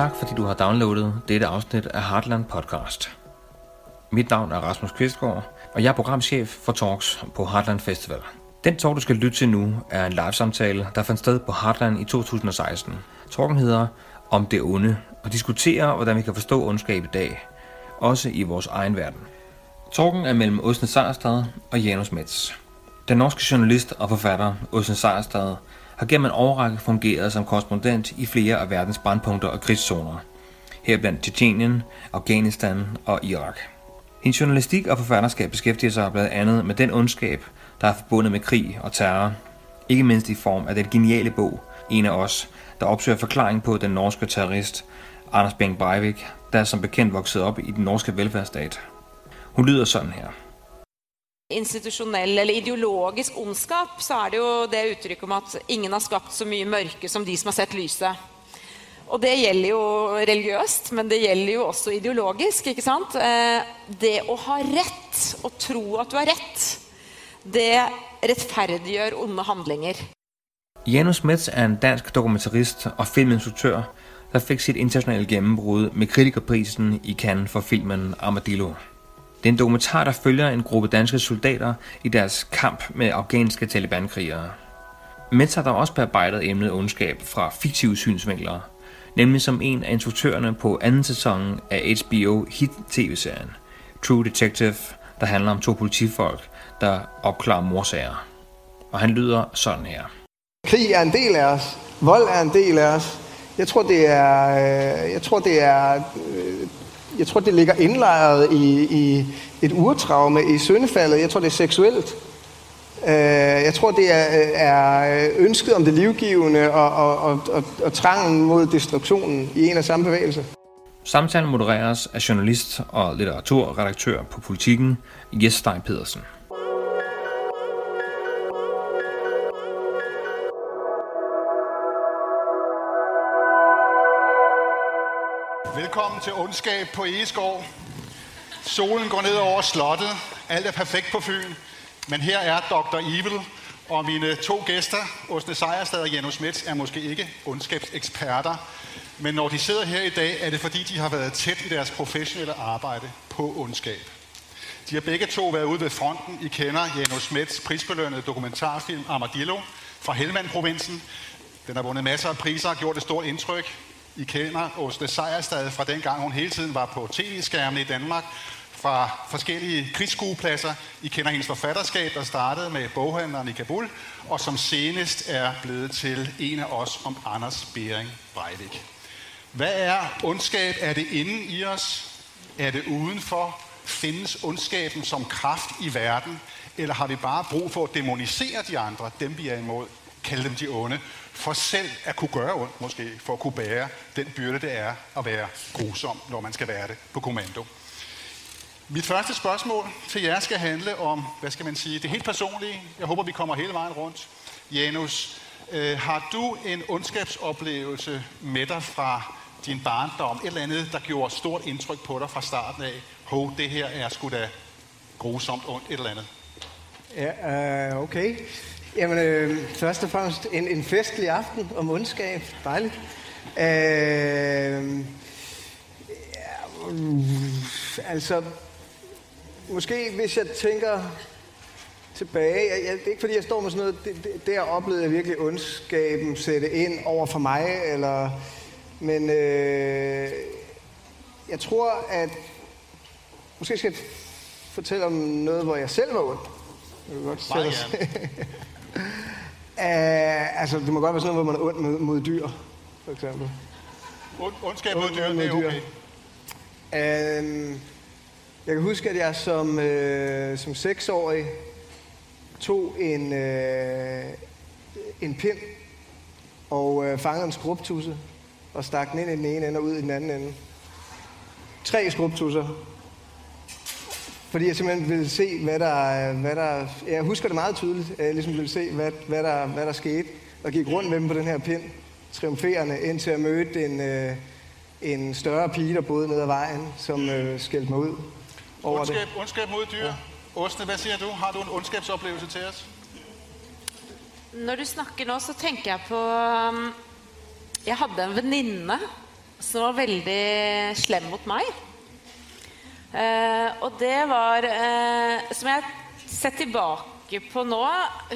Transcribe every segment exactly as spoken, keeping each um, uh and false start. Tak fordi du har downloadet dette afsnit af Heartland Podcast. Mit navn er Rasmus Kvistgaard, og jeg er programchef for Talks på Heartland Festival. Den talk, du skal lytte til nu, er en live-samtale, der fandt sted på Heartland i to tusind og seksten. Talken hedder Om det onde, og diskuterer, hvordan vi kan forstå ondskab i dag, også i vores egen verden. Talken er mellem Åsne Seierstad og Janus Metz. Den norske journalist og forfatter Åsne Seierstad har gennem en årrække fungeret som korrespondent i flere af verdens brandpunkter og krigszoner, heriblandt Tjetjenien, Afghanistan og Irak. Hendes journalistik og forfatterskab beskæftiger sig blandt andet med den ondskab, der er forbundet med krig og terror, ikke mindst i form af den geniale bog, En af os, der opsøger forklaring på den norske terrorist Anders Behring Breivik, der som bekendt voksede op i den norske velfærdsstat. Hun lyder sådan her. Institutionell eller ideologisk ondskab, så er det jo det udtryk om, at ingen har skabt så mye mørke som de, som har set lyset. Og det gælder jo religiøst, men det gælder jo også ideologisk, ikke sant? Det at have ret og tro, at du har ret, det retfærdiggør onde handlinger. Janus Metz er en dansk dokumentarist og filminstruktør, der fik sit internationale gennembrud med kritikerprisen i Cannes for filmen Armadillo. Det er en dokumentar, der følger en gruppe danske soldater i deres kamp med afghanske talibankrigere. Metz har der også bearbejdet emnet ondskab fra fiktive synsvinkler, nemlig som en af instruktørerne på anden sæson af H B O hit-tv-serien True Detective, der handler om to politifolk, der opklarer mordsager. Og han lyder sådan her. Krig er en del af os. Vold er en del af os. Jeg tror, det er... Jeg tror, det er Jeg tror, det ligger indlejret i, i et urtraume i syndefaldet. Jeg tror, det er seksuelt. Jeg tror, det er, er ønsket om det livgivende og, og, og, og, og trangen mod destruktionen i en af samme bevægelse. Samtalen modereres af journalist og litteraturredaktør på Politikken, Jes Stein Pedersen. Velkommen til Ondskab på Egeskov. Solen går ned over slottet. Alt er perfekt på Fyn. Men her er doktor Evil, og mine to gæster, Åsne Seierstad og Janus Metz, er måske ikke ondskabseksperter. Men når de sidder her i dag, er det fordi, de har været tæt i deres professionelle arbejde på ondskab. De har begge to været ude ved fronten. I kender Janus Metz' prisbelønnede dokumentarfilm Armadillo fra Helmand-provinsen. Den har vundet masser af priser og gjort et stort indtryk. I kender Åsne Seierstad fra dengang, hun hele tiden var på tv-skærmene i Danmark, fra forskellige krigsskuepladser. I kender hendes forfatterskab, der startede med Boghandleren i Kabul, og som senest er blevet til En af os om Anders Behring Breivik. Hvad er ondskab? Er det inden i os? Er det udenfor? Findes ondskaben som kraft i verden? Eller har vi bare brug for at demonisere de andre, dem vi er imod, kalde dem de onde, for selv at kunne gøre ondt, måske, for at kunne bære den byrde, det er at være grusom, når man skal være det på kommando. Mit første spørgsmål til jer skal handle om, hvad skal man sige, det helt personlige. Jeg håber, vi kommer hele vejen rundt. Janus, øh, har du en ondskabsoplevelse med dig fra din barndom? Et eller andet, der gjorde stort indtryk på dig fra starten af? Hov, det her er sgu da grusomt ondt, et eller andet. Ja, øh, okay. Jamen, øh, først og fremmest en, en festlig aften om ondskab. Dejligt. Øh, ja, øh, altså, måske hvis jeg tænker tilbage, jeg, jeg, det er ikke fordi, jeg står med sådan noget, det, det, der oplevede jeg virkelig ondskaben sætte ind over for mig, eller, men øh, jeg tror, at måske skal jeg fortælle om noget, hvor jeg selv var ond. Jeg vil godt sætte os. Uh, altså, det må godt være sådan noget, hvor man er ond mod, mod dyr, for eksempel. Und, ondskab mod dyr, det er okay. Uh, jeg kan huske, at jeg som, uh, som seksårig tog en, uh, en pind og uh, fangede en skrubtusse og stak den ind i den ene ende og ud i den anden ende. Tre skrubtusser. Fordi jeg simpelthen ville se, hvad der, hvad der... Jeg husker det meget tydeligt. Jeg ligesom ville se, hvad, hvad, der, hvad der skete. Og gik rundt med dem på den her pind, triumferende, indtil jeg mødte en, øh, en større pige, der boede ned ad vejen, som øh, skældte mig ud over ondskab, det. Ondskab mod dyr. Ja. Åsne, hvad siger du? Har du en ondskabsoplevelse til os? Når du snakker nu, så tænker jeg på... Um, jeg havde en veninde, som var väldigt slem mot mig. Eh, och det var eh, som jag sett tillbaka på nu.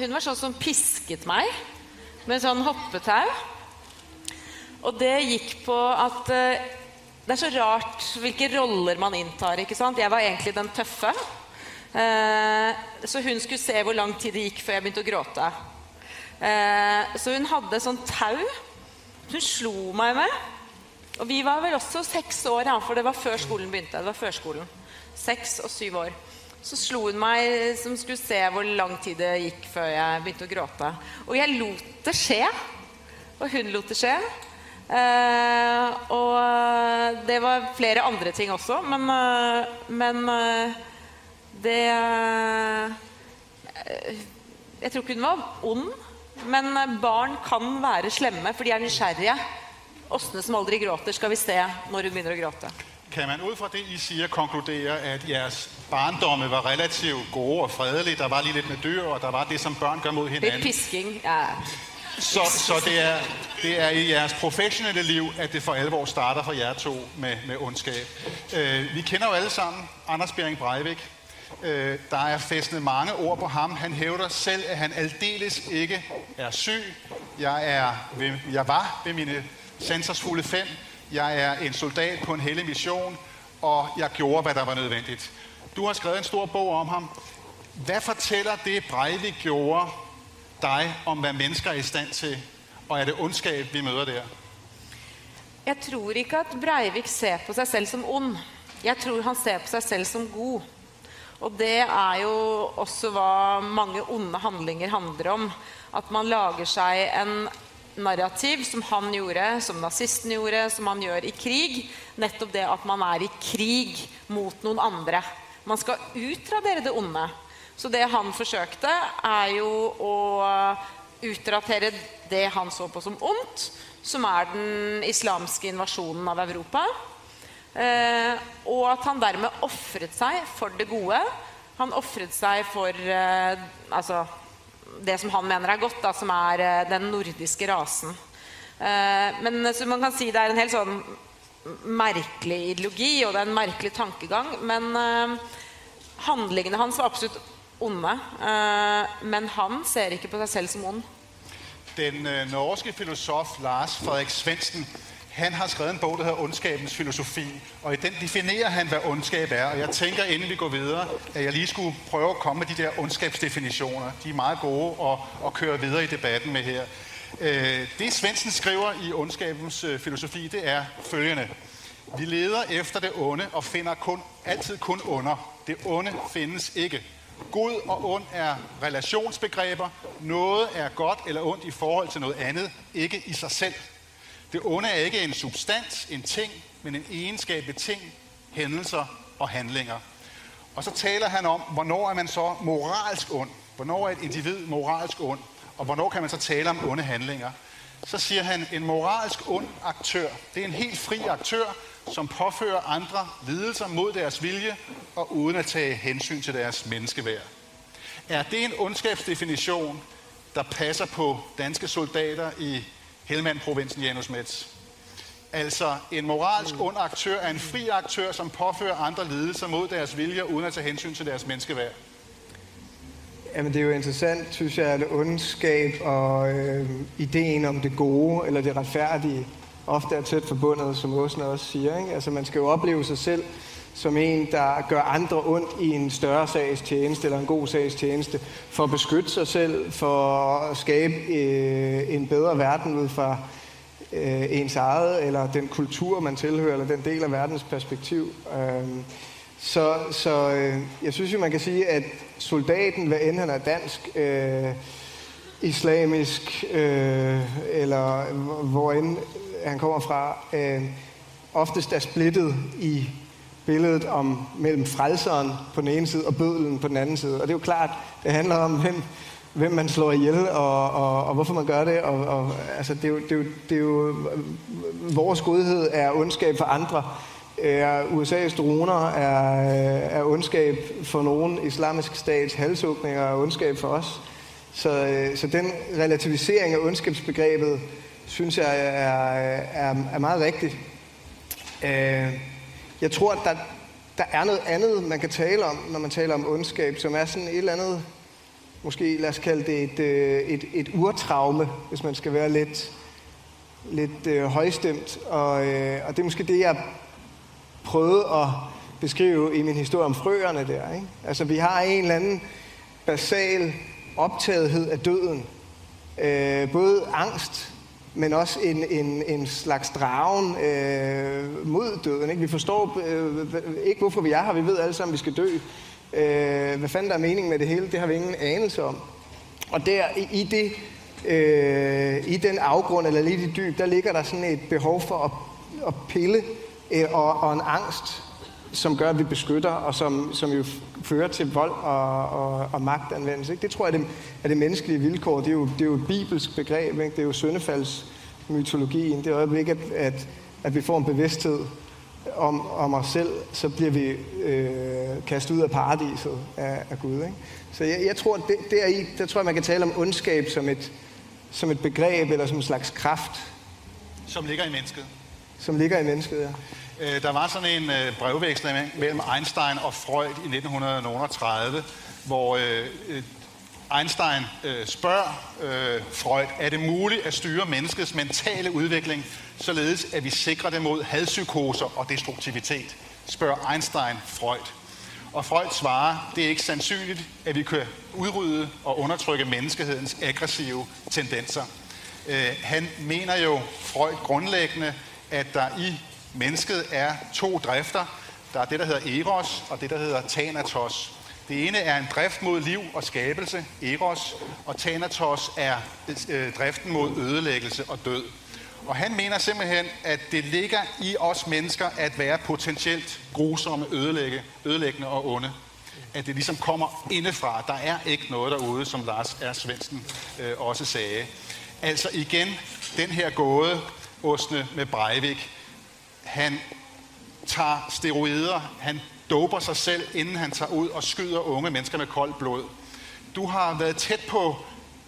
Hon var sån som pisket mig med sån hoppetau. Och det gick på att eh, det är så rart vilka roller man intar, ikke sant? Jag var egentligen den tuffa. Eh, så hon skulle se hur lång tid det gick för jag började gråta. Eh, så hon hade sån tau. Hon slog mig med. Och vi var väl också sex år här, för det var för skolan började, det var förskolan. Sex och sju år. Så slog hon mig som skulle se hur lång tid det gick för jag började gråta. Och jag låt det ske. Och hon låt det ske. Uh, og det var flere andre ting også, men, uh, men uh, det uh, jeg tror ikke hun var ond, men barn kan være slemme, for de er nysgjerrige. Åsne som aldri gråter skal vi se når hun begynner å gråte. Kan man ut fra det I sier konkludere at jeres barndomme var relativt gode og fredelige, der var lige lidt med dyr, og der var det som børn gør mod hinanden? Litt pisking, ja. Så, så det, er, det er I jeres professionelle liv, at det for alvor starter for jer to med, med ondskab. Øh, vi kender jo alle sammen Anders Behring Breivik. Øh, der er fæstnet mange ord på ham. Han hævder selv, at han aldeles ikke er syg. Jeg, er ved, jeg var ved mine sensorsfulde fem. Jeg er en soldat på en hellig mission, og jeg gjorde, hvad der var nødvendigt. Du har skrevet en stor bog om ham. Hvad fortæller det, Breivik gjorde dig om hvad mennesker er I stand til, og er det ondskab vi møder der? Jeg tror ikke at Breivik ser på sig selv som ond. Jeg tror han ser på sig selv som god. Og det er jo også hvad mange onde handlinger handler om, at man lager sig en narrativ som han gjorde, som nazisten gjorde, som man gør I krig, netop det at man er I krig mot nogen andre. Man skal utradere det onde. Så det han forsøkte er jo å utratere det han så på som ondt, som er den islamske invasjonen av Europa. Eh, og at han dermed offret seg for det gode. Han offret seg for eh, altså, det som han mener er godt, da, som er eh, den nordiske rasen. Eh, men så man kan si det er en helt sånn merkelig ideologi, og det er en merkelig tankegang, men eh, handlingene hans var absolut onde, men han ser ikke på sig selv som ond. Den øh, norske filosof Lars Fredrik Svendsen, han har skrevet en bog, der hedder Ondskabens filosofi, og I den definerer han, hvad ondskab er, og jeg tænker, inden vi går videre, at jeg lige skulle prøve at komme med de der ondskabsdefinitioner. De er meget gode at, at køre videre I debatten med her. Øh, det Svendsen skriver I Ondskabens øh, filosofi, det er følgende. Vi leder efter det onde og finder kun, altid kun onder. Det onde findes ikke. God og ond er relationsbegreber. Noget er godt eller ondt I forhold til noget andet, ikke I sig selv. Det onde er ikke en substans, en ting, men en egenskab ved ting, hændelser og handlinger. Og så taler han om, hvornår er man så moralsk ond? Hvornår er et individ moralsk ond? Og hvornår kan man så tale om onde handlinger? Så siger han, en moralsk ond aktør, det er en helt fri aktør, som påfører andre lidelser mod deres vilje og uden at tage hensyn til deres menneskeværd. Er det en ondskabsdefinition, der passer på danske soldater I Helmand-provinsen Janus Metz? Altså, en moralsk ond aktør er en fri aktør, som påfører andre lidelser mod deres vilje uden at tage hensyn til deres menneskeværd. Jamen, det er jo interessant, synes jeg, at ondskab og øh, ideen om det gode eller det retfærdige ofte er tæt forbundet, som Åsne også siger. Ikke? Altså, man skal jo opleve sig selv som en, der gør andre ondt I en større sags tjeneste eller en god sags tjeneste, for at beskytte sig selv, for at skabe øh, en bedre verden ud fra øh, ens eget, eller den kultur, man tilhører, eller den del af verdens perspektiv. Øh, Så, så øh, jeg synes jo, man kan sige, at soldaten, hvad end han er dansk, øh, islamisk, øh, eller hvor end han kommer fra, øh, oftest er splittet I billedet om mellem frelseren på den ene side og bødlen på den anden side. Og det er jo klart, det handler om, hvem, hvem man slår ihjel, og, og, og hvorfor man gør det. Og, og, altså, det er jo, det er jo, det er jo, vores godhed er ondskab for andre. Er U S A's droner er, er ondskab for nogen, islamisk stats halshugninger er ondskab for os. Så, så den relativisering af ondskabsbegrebet, synes jeg, er, er, er meget rigtig. Øh, jeg tror, at der, der er noget andet, man kan tale om, når man taler om ondskab, som er sådan et eller andet, måske lad os kalde det et, et, et urtraume, hvis man skal være lidt, lidt øh, højstemt. Og, øh, og det er måske det, jeg prøvede at beskrive i min historie om frøerne der. Ikke? Altså, vi har en eller anden basal optagethed af døden. Øh, både angst, men også en, en, en slags dragen øh, mod døden. Ikke? Vi forstår øh, ikke, hvorfor vi er her. Vi ved alle sammen, vi skal dø. Øh, hvad fanden der er meningen med det hele? Det har vi ingen anelse om. Og der i, det, øh, i den afgrund, eller lidt i dyb, der ligger der sådan et behov for at, at pille øh, og, og en angst, som gør, at vi beskytter, og som, som jo fører til vold og, og, og magtanvendelse. Ikke? Det tror jeg, er det, er det menneskelige vilkår. Det er jo, det er jo et bibelsk begreb. Ikke? Det er jo syndefaldsmytologien. Det øjeblik, at, at, at vi får en bevidsthed om, om os selv, så bliver vi øh, kastet ud af paradiset af, af Gud. Ikke? Så jeg, jeg tror, det, deri, der tror jeg, man kan tale om ondskab som et, som et begreb, eller som en slags kraft. Som ligger i mennesket. Som ligger i mennesket, ja. Der var sådan en øh, brevveksling mellem Einstein og Freud i nitten tredive, hvor øh, Einstein øh, spørger øh, Freud, er det muligt at styre menneskets mentale udvikling, således at vi sikrer det mod hadpsykoser og destruktivitet, spørger Einstein Freud. Og Freud svarer, det er ikke sandsynligt, at vi kan udrydde og undertrykke menneskehedens aggressive tendenser. Øh, han mener jo, Freud grundlæggende, at der i mennesket er to drifter. Der er det, der hedder eros, og det, der hedder thanatos. Det ene er en drift mod liv og skabelse, eros, og thanatos er øh, driften mod ødelæggelse og død. Og han mener simpelthen, at det ligger i os mennesker at være potentielt grusomme, ødelæggende og onde. At det ligesom kommer indefra. Der er ikke noget derude, som Lars R. Svendsen øh, også sagde. Altså igen, den her gåde, Åsne med Breivik. Han tager steroider, han doper sig selv, inden han tager ud og skyder unge mennesker med koldt blod. Du har været tæt på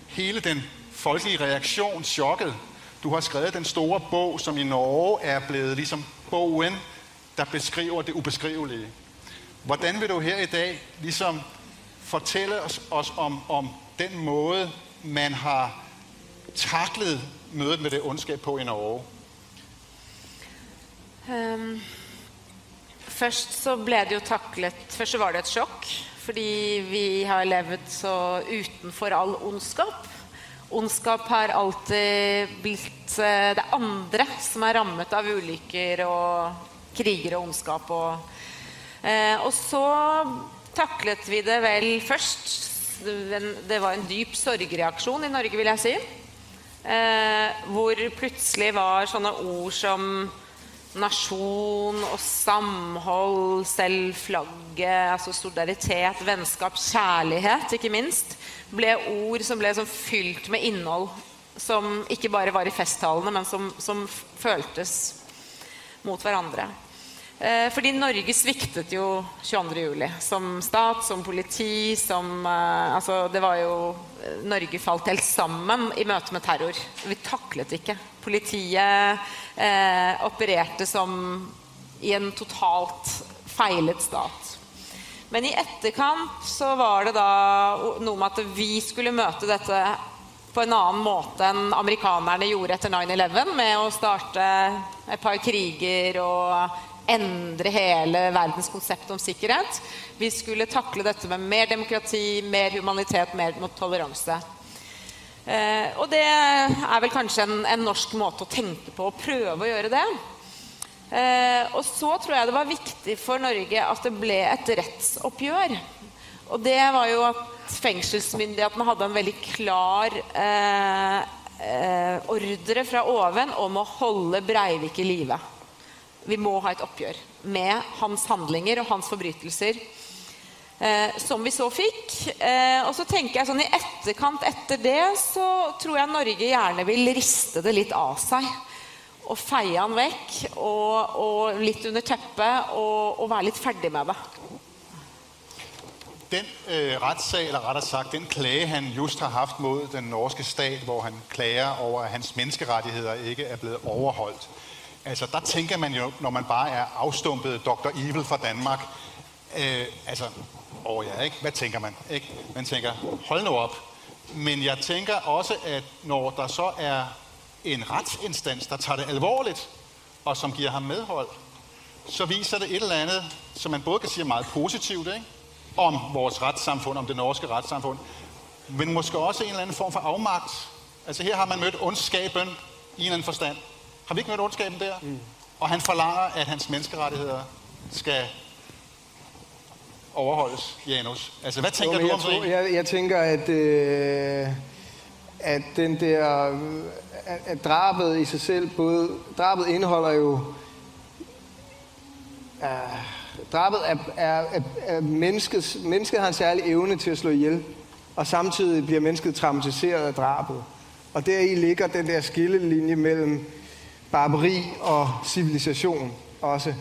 hele den folkelige reaktion, chokket. Du har skrevet den store bog, som i Norge er blevet ligesom bogen, der beskriver det ubeskrivelige. Hvordan vil du her i dag ligesom fortælle os, os om, om den måde, man har taklet mødet med det ondskab på i Norge? Um, først så ble det jo taklet, først så var det et sjokk, fordi vi har levet så utenfor all ondskap. Ondskap har alltid blitt uh, det andre som er rammet av ulykker og kriger og ondskap. Og, uh, og så taklet vi det vel først. Det var en dyp sorgreaksjon i Norge, vil jeg si. Uh, hvor plutselig var sånne ord som nasjon og samhold, selvflagget, altså solidaritet, vennskap, kjærlighet, ikke minst, ble ord som ble som fylt med innhold, som ikke bare var i festtalene, men som, som føltes mot hverandre. Eh, fordi Norge sviktet jo tjueandre juli, som stat, som politi, som, eh, altså det var jo, Norge falt helt sammen i møte med terror. Vi taklet ikke. Politiet eh, opererte som i en totalt feilet stat. Men i etterkant så var det da noe med at vi skulle møte dette på en annen måte enn amerikanerne gjorde etter nine eleven, med å starte et par kriger og endre hele verdens konsept om sikkerhet. Vi skulle takle dette med mer demokrati, mer humanitet, mer mot toleranse. Uh, og det er vel kanskje en, en norsk måte å tenke på og prøve å gjøre det. Uh, og så tror jeg det var viktig for Norge at det ble et rettsoppgjør. Og det var jo at fengselsmyndighetene hadde en veldig klar uh, uh, ordre fra oven om å holde Breivik i live. Vi må ha et oppgjør med hans handlinger og hans forbrytelser. Eh, som vi så fikk, eh, og så tenker jeg sånn i etterkant etter det, så tror jeg Norge gjerne vil riste det litt av seg og feie han vekk og, og litt under teppet og, og være litt ferdig med det. Den eh, rettssag, eller rettere sagt, den klage han just har haft mod den norske stat, hvor han klager over at hans menneskerettigheder ikke er blevet overholdt. Altså, der tænker man jo, når man bare er afstumpet doktor Evil fra Danmark, øh, altså, åh ja, ikke? Hvad tænker man? Ikke? Man tænker, hold nu op. Men jeg tænker også, at når der så er en retsinstans, der tager det alvorligt, og som giver ham medhold, så viser det et eller andet, som man både kan sige meget positivt, ikke? Om vores retssamfund, om det norske retssamfund, men måske også en eller anden form for afmagt. Altså her har man mødt ondskaben i en eller anden forstand. Har vi ikke mødt ondskaben der? Mm. Og han forlanger, at hans menneskerettigheder skal overholdes, Janus. Altså, hvad tænker jo, du om tror, det? Jeg, jeg tænker, at, øh, at den der... At, at drabet i sig selv både... Drabet indeholder jo... Øh, drabet er, er, er, er mennesket... Mennesket har en særlig evne til at slå ihjel, og samtidig bliver mennesket traumatiseret af drabet. Og deri ligger den der skillelinje mellem barbari og civilisation også.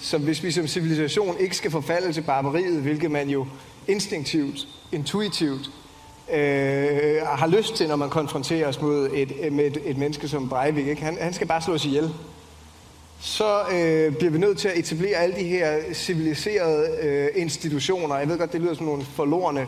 Så hvis vi som civilisation ikke skal forfalde til barbariet, hvilket man jo instinktivt, intuitivt øh, har lyst til, når man konfronterer os mod et, med et, et menneske som Breivik, ikke? Han, han skal bare slås ihjel. Så øh, bliver vi nødt til at etablere alle de her civiliserede øh, institutioner. Jeg ved godt, det lyder som nogle forlorne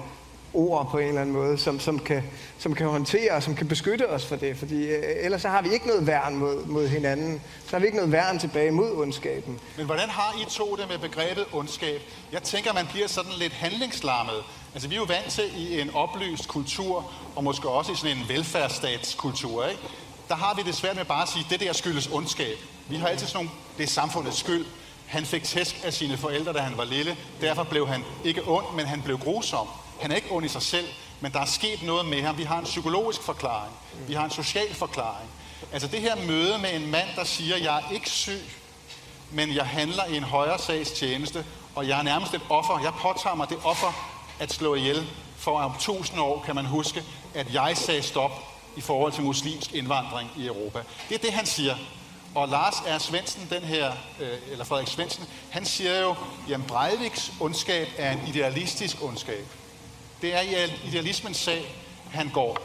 ord på en eller anden måde, som, som, kan, som kan håndtere og som kan beskytte os for det. Fordi øh, ellers så har vi ikke noget værn mod, mod hinanden. Så har vi ikke noget værn tilbage mod ondskaben. Men hvordan har I to det med begrebet ondskab? Jeg tænker, man bliver sådan lidt handlingslammet. Altså vi er jo vant til i en oplyst kultur, og måske også i sådan en velfærdsstatskultur, ikke? Der har vi det svært med bare at sige, det der skyldes ondskab. Vi har altid sådan nogle, det er samfundets skyld. Han fik tæsk af sine forældre, da han var lille. Derfor blev han ikke ond, men han blev grusom. Han er ikke ond i sig selv, men der er sket noget med ham. Vi har en psykologisk forklaring. Vi har en social forklaring. Altså det her møde med en mand, der siger, jeg er ikke syg, men jeg handler i en højere sags tjeneste, og jeg er nærmest et offer. Jeg påtager mig det offer at slå ihjel. For om tusind år kan man huske, at jeg sagde stop i forhold til muslimsk indvandring i Europa. Det er det, han siger. Og Lars R. Svendsen, den her, eller Frederik Svendsen, han siger jo, jamen Breiviks ondskab er en idealistisk ondskab. Det er idealismens sag, han går.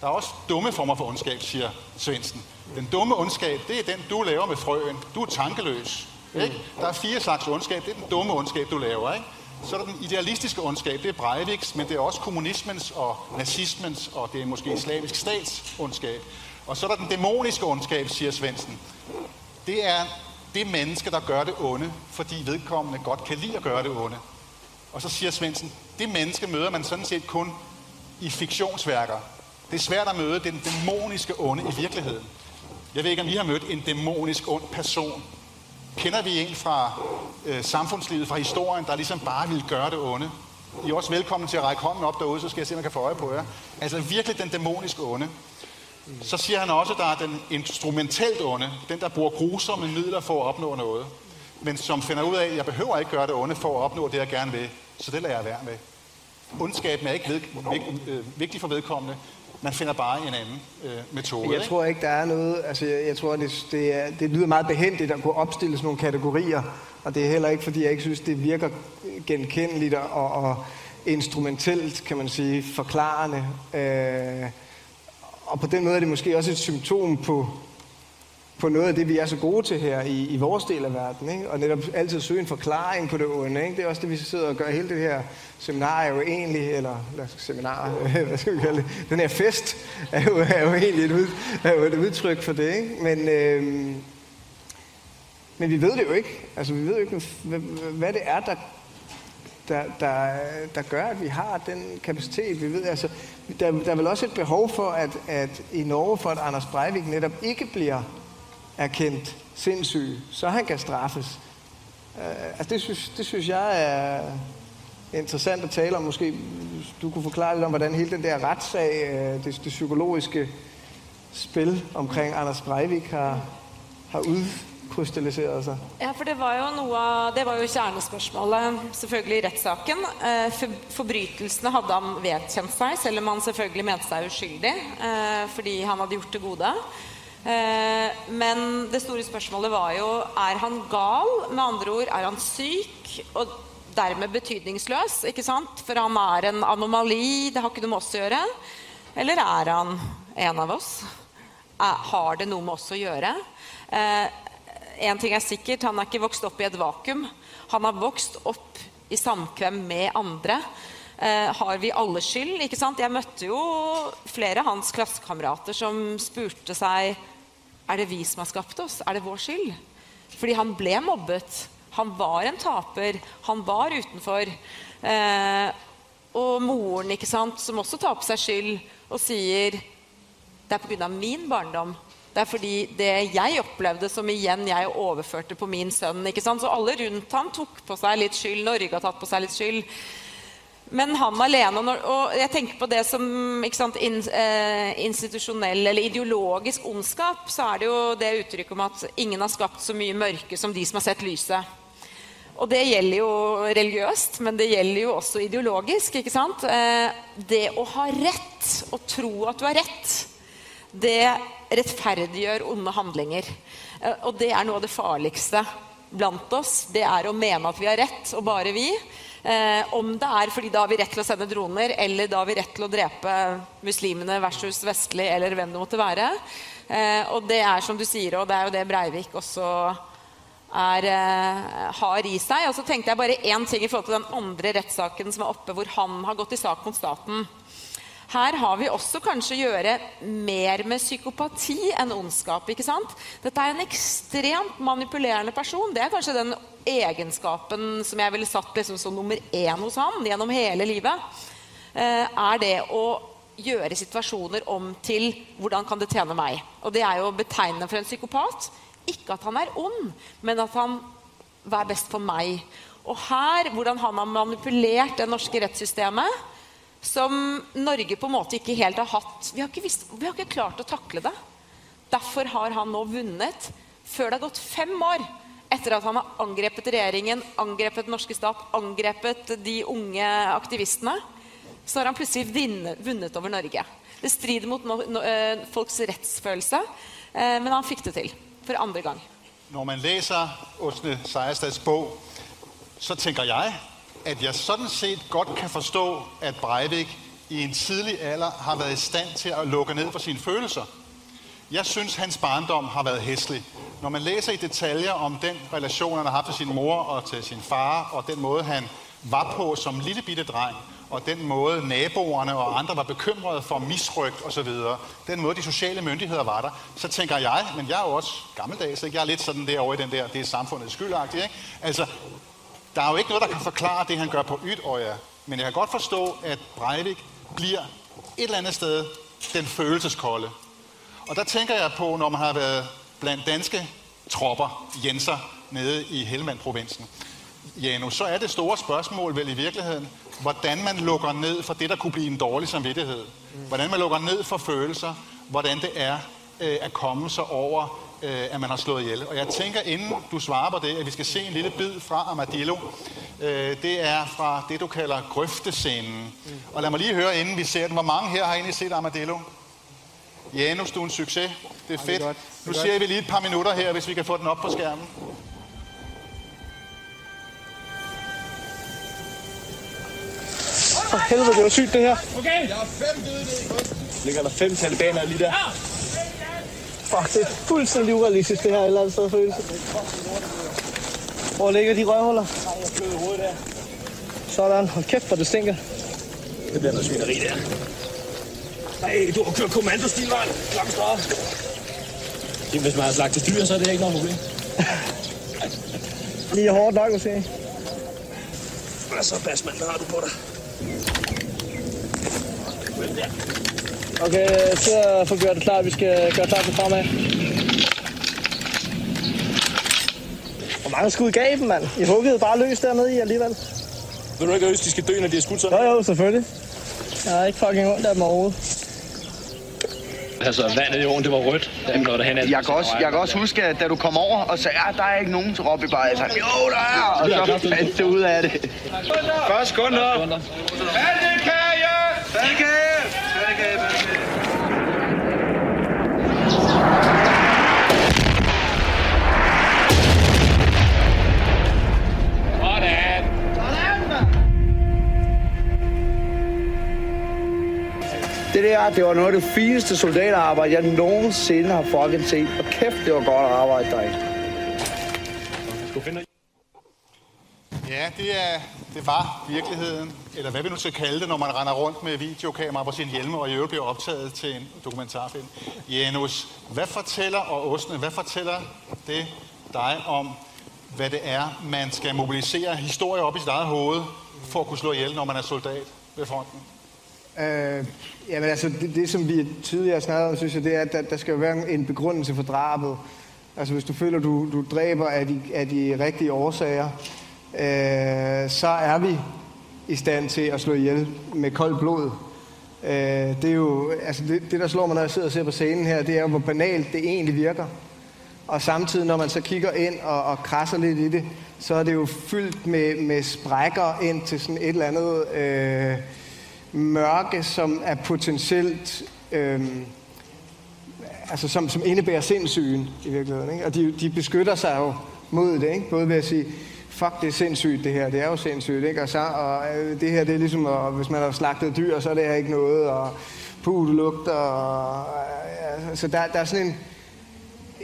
Der er også dumme former for ondskab, siger Svendsen. Den dumme ondskab, det er den, du laver med frøen. Du er tankeløs. Ikke? Der er fire slags ondskab. Det er den dumme ondskab, du laver. Ikke? Så er der den idealistiske ondskab. Det er Breiviks, men det er også kommunismens og nazismens, og det er måske islamisk stats ondskab. Og så er der den dæmoniske ondskab, siger Svendsen. Det er det menneske, der gør det onde, fordi vedkommende godt kan lide at gøre det onde. Og så siger Svendsen, det menneske møder man sådan set kun i fiktionsværker. Det er svært at møde den dæmoniske onde i virkeligheden. Jeg ved ikke, om I har mødt en dæmonisk ond person. Kender vi en fra øh, samfundslivet, fra historien, der ligesom bare vil gøre det onde? I er også velkommen til at række hånden op derude, så skal jeg se, om jeg kan få øje på jer. Altså virkelig den dæmoniske onde. Så siger han også, at der er den instrumentelt onde, den der bruger grusomme midler for at opnå noget, men som finder ud af, at jeg behøver ikke gøre det onde for at opnå det, jeg gerne vil, så det lader jeg være med. Ondskaben er ikke ved, øh, vigtig for vedkommende, man finder bare en anden øh, metode. Jeg ikke? tror ikke, der er noget, altså jeg, jeg tror, det, det, er, det lyder meget behændigt at kunne opstille sådan nogle kategorier, og det er heller ikke, fordi jeg ikke synes, det virker genkendeligt og, og instrumentelt, kan man sige, forklarende. Øh, og på den måde er det måske også et symptom på... på noget af det, vi er så gode til her i, i vores del af verden, ikke? Og netop altid søge en forklaring på det onde, ikke? Det er også det, vi sidder og gør hele det her seminar er jo egentlig, eller seminar, hvad skal vi kalde det? Den her fest er jo, er jo egentlig et, ud, er jo et udtryk for det, ikke? Men, øh, men vi ved det jo ikke. Altså, vi ved jo ikke, hvad, hvad det er, der, der, der, der gør, at vi har den kapacitet, vi ved. Altså, der, der er vel også et behov for, at, at i Norge, for at Anders Breivik netop ikke bliver er kendt sindssyg, så han kan straffes. Uh, altså det, synes, det synes jeg er interessant at tale om. Måske du kunne forklare lidt om, hvordan hele den der retssag, uh, det, det psykologiske spil omkring Anders Breivik har, har udkrystalliseret sig. Ja, for det var jo noe, det var jo kjernespørsmålet, selvfølgelig i rettssaken. Uh, for, forbrytelsene hadde han vedkjent seg, selv om han selvfølgelig mente seg uskyldig, uh, fordi han hadde gjort det gode. Men det store spørsmålet var jo, er han gal? Med andre ord, er han syk? Og dermed betydningsløs, ikke sant? For han er en anomali, det har ikke noe med oss å gjøre. Eller er han en av oss? Har det noe med oss å gjøre? en ting er sikkert, han er ikke vokst opp i et vakuum. Han har vokst opp i samkvem med andre. Eh, har vi alle skyld, ikke sant? Jeg møtte jo flere hans klassekamerater som spurte seg, er det vi som har skapt oss? Er det vår skyld? Fordi han ble mobbet. Han var en taper. Han var utenfor. Eh, og moren, ikke sant, som også tar på seg skyld og sier, det er på grunn av min barndom. Det er fordi det jeg opplevde som igjen jeg overførte på min sønn, ikke sant? Så alle rundt han tok på seg litt skyld, Norge har tatt på seg litt skyld. Men han alene, og jeg tenker på det som, ikke sant, institusjonell eller ideologisk ondskap, så er det jo det uttrykket om at ingen har skapt så mye mørke som de som har sett lyset. Og det gjelder jo religiøst, men det gjelder jo også ideologisk, ikke sant? Det å ha rett, og tro at du har rett, det rettferdiggjør onde handlinger. Og det er noe av det farligste blant oss. Det er å mene at vi har rett, og bare vi. Om det er fordi da har vi rett til å sende droner, eller da har vi rett til å drepe muslimene versus vestlig, eller hvem det måtte være. Og det er som du sier, og det er jo det Breivik også Er, har i seg. Og så tenkte jeg bare en ting i forhold til den andre rettssaken som er oppe, hvor han har gått i sak mot staten. Her har vi også kanskje gjøre mer med psykopati enn ondskap, ikke sant? Dette er en ekstremt manipulerende person. Det er kanskje den egenskapen som jeg ville satt liksom som nummer en hos han gjennom hele livet. Er det å gjøre situasjoner om til hvordan kan det tjene meg? Og det er jo betegnende for en psykopat. Ikke at han er ond, men at han var best for meg. Og her, hvordan han har manipulert det norske rettssystemet, som Norge på en måte ikke helt har hatt. Vi har ikke, visst, vi har ikke klart å takle det. Derfor har han nå vunnet, før det har gått fem år, etter at han har angrepet regjeringen, angrepet den norske stat, angrepet de unge aktivistene, så har han plutselig vunnet over Norge. Det strider mot no, no, folks rettsfølelse, eh, men han fikk det til. For andre gang. Når man læser Åsne Seierstads bog, så tænker jeg, at jeg sådan set godt kan forstå, at Breivik i en tidlig alder har været i stand til at lukke ned for sine følelser. Jeg synes, hans barndom har været hæslig. Når man læser i detaljer om den relation, han har haft til sin mor og til sin far, og den måde, han var på som lille bitte dreng, og den måde naboerne og andre var bekymrede for misrygt og så videre. Den måde de sociale myndigheder var der, så tænker jeg, men jeg er jo også gammeldags, ikke? Jeg er lidt sådan derovre i den der, det er samfundets skyldagtigt, ikke? Altså, der er jo ikke noget, der kan forklare det, han gør på Ytøya, men jeg kan godt forstå, at Breivik bliver et eller andet sted den følelseskolde. Og der tænker jeg på, når man har været blandt danske tropper, jenser, nede i Helmand-provinsen. Janus, så er det store spørgsmål vel i virkeligheden, hvordan man lukker ned for det, der kunne blive en dårlig samvittighed. Hvordan man lukker ned for følelser, hvordan det er øh, at komme sig over, øh, at man har slået ihjel. Og jeg tænker, inden du svarer på det, at vi skal se en lille bid fra Armadillo. Øh, det er fra det, du kalder grøftescenen. Og lad mig lige høre, inden vi ser den, hvor mange her har egentlig set Armadillo? Janus, du er en succes. Det er fedt. Nu ser vi lige et par minutter her, hvis vi kan få den op på skærmen. For helvede, det var sygt det her. Okay. Der er fem døde der. Ligger der fem talibaner lige der. Fuck, det er fuldstændig urealistisk det her, eller andet sted følelse. Hvor ligger de røvhuller? Sådan, hold kæft hvor det stinker. Det bliver noget svineri der. Nej, du har kørt kommandostil, mand. Langt større. Hvis man har slagtet dyr, så er det ikke noget problem. Lige hårdt nok, måske. Hvad så, Basman, hvad har du på dig? Okay, så får vi gjort det klart. Vi skal gøre klart til fremad. Hvor mange skud gav I dem, mand? I huggede bare løs dernede i alligevel. Vil du ikke ønske, de skal dø, når de har skudt sådan? Jo, jo, selvfølgelig. Jeg er ikke fucking ondt af dem overhovedet. Altså, vandet i åen, det var rødt. Jeg kan også, jeg kan også huske, at da du kom over og sagde, at der er ikke nogen, så råbte bare, jeg sagde, jo, der er! Og så fandt det ud af det. Først sekunder! Vandekage! Vandekage! Det der, det var noget af det fineste soldaterarbejde, jeg nogensinde har fucking set. Og kæft, det var godt at arbejde der. Ja, det, er, det var virkeligheden, eller hvad vi nu skal kalde det, når man render rundt med videokamera på sin hjelme og i øvrigt bliver optaget til en dokumentarfilm. Janus, hvad fortæller, og Åsne, hvad fortæller det dig om, hvad det er, man skal mobilisere historier op i sit eget hoved for at kunne slå ihjel, når man er soldat ved fronten? Øh, jamen altså, det, det som vi tidligere snakkede om, synes jeg, det er, at der, der skal være en begrundelse for drabet. Altså hvis du føler, du, du dræber af de, af de rigtige årsager, øh, så er vi i stand til at slå ihjel med koldt blod. Øh, det er jo, altså det, det der slår mig, når jeg sidder og ser på scenen her, det er jo, hvor banalt det egentlig virker. Og samtidig, når man så kigger ind og, og krasser lidt i det, så er det jo fyldt med, med sprækker ind til sådan et eller andet øh, mørke, som er potentielt... Øh, altså som, som indebærer sindssygen i virkeligheden, ikke? Og de, de beskytter sig jo mod det, ikke? Både ved at sige, fuck, det er sindssygt det her, det er jo sindssygt, ikke? Og, så, og det her, det er ligesom, at, hvis man har slagtet dyr, så er det her ikke noget, og puh, det lugter, og, ja, så der, der er sådan en...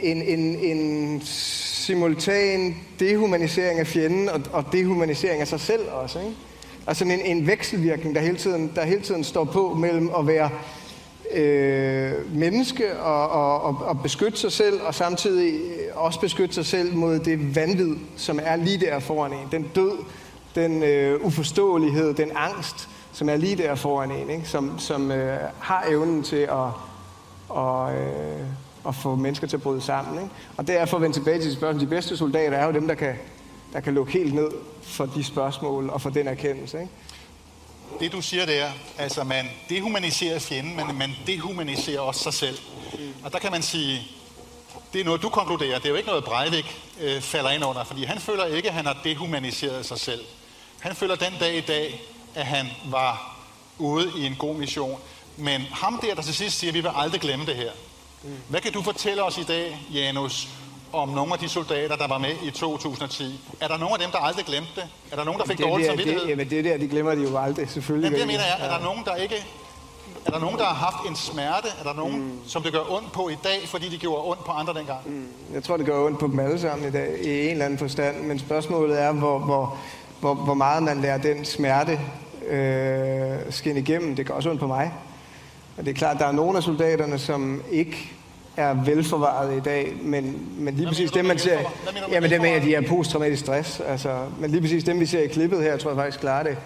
En, en, en simultan dehumanisering af fjenden og, og dehumanisering af sig selv også, ikke? Og sådan en, en vekselvirkning, der hele tiden, der hele tiden står på mellem at være øh, menneske og, og, og, og beskytte sig selv, og samtidig også beskytte sig selv mod det vanvid, som er lige der foran en. Den død, den øh, uforståelighed, den angst, som er lige der foran en, ikke? Som, som øh, har evnen til at... Og, øh, og få mennesker til at bryde sammen, ikke? Og derfor vende tilbage til spørgsmålet. De bedste soldater er jo dem, der kan, der kan lukke helt ned for de spørgsmål og for den erkendelse, ikke? Det, du siger der, altså man dehumaniserer fjenden, men man dehumaniserer også sig selv. Mm. Og der kan man sige, det er noget, du konkluderer. Det er jo ikke noget, Breivik øh, falder ind under, fordi han føler ikke, at han har dehumaniseret sig selv. Han føler den dag i dag, at han var ude i en god mission. Men ham der, der til sidst siger, at vi vil aldrig glemme det her. Hvad kan du fortælle os i dag, Janus, om nogle af de soldater, der var med i to tusind og ti? Er der nogen af dem, der aldrig glemte det? Er der nogen, der fik dårlig samvittighed? Jamen det der, de glemmer de jo aldrig, selvfølgelig. Jamen det, jeg mener, er, er der nogen, der ikke... Er der nogen, der har haft en smerte? Er der nogen, mm. som det gør ondt på i dag, fordi de gjorde ondt på andre dengang? Mm. Jeg tror, det gør ondt på dem alle sammen i dag, i en eller anden forstand. Men spørgsmålet er, hvor, hvor, hvor, hvor meget man lader den smerte øh, skinne igennem. Det gør også ondt på mig. Og det er klart, at der er nogle af soldaterne, som ikke er velforvaret i dag, men, men lige præcis dem, man ser... Jamen det med, at de er posttraumatisk stress, altså... Men lige præcis dem, vi ser i klippet her, tror jeg faktisk klarer det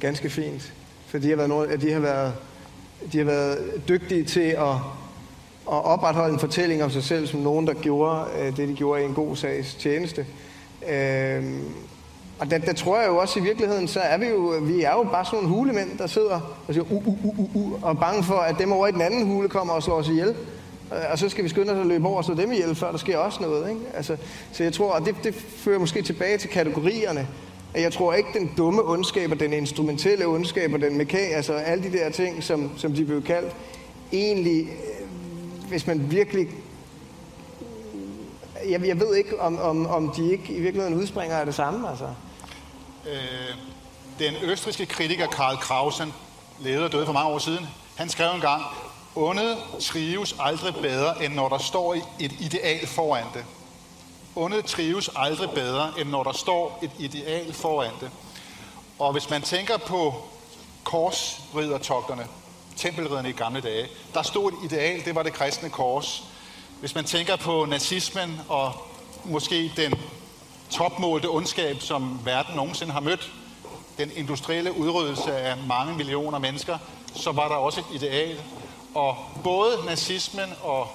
ganske fint. For de har været, nogle, de har været, de har været dygtige til at, at opretholde en fortælling om sig selv, som nogen, der gjorde det, de gjorde i en god sags tjeneste. Øhm, og der, der tror jeg jo også i virkeligheden, så er vi jo, vi er jo bare sådan nogle hulemænd, der sidder og siger uh, uh, uh, uh, og er bange for, at dem over i den anden hule kommer og slår os ihjel. Og så skal vi skynde os at løbe over og slå dem ihjel, før der sker også noget, ikke? Altså, så jeg tror, og det, det fører måske tilbage til kategorierne, at jeg tror ikke den dumme ondskab og den instrumentelle ondskab og den mekaniske, altså alle de der ting, som, som de blev kaldt, egentlig, hvis man virkelig... Jeg, jeg ved ikke, om, om, om de ikke i virkeligheden udspringer af det samme, altså. Øh, den østrigske kritiker Karl Krausen, levede og døde for mange år siden, han skrev engang, ondet trives aldrig bedre, end når der står et ideal foran det. Ondet trives aldrig bedre, end når der står et ideal foran det. Og hvis man tænker på korsriddertogterne, tempelridderne i gamle dage, der stod et ideal, det var det kristne kors. Hvis man tænker på nazismen og måske den topmålte ondskab, som verden nogensinde har mødt, den industrielle udryddelse af mange millioner mennesker, så var der også et ideal. Og både nazismen og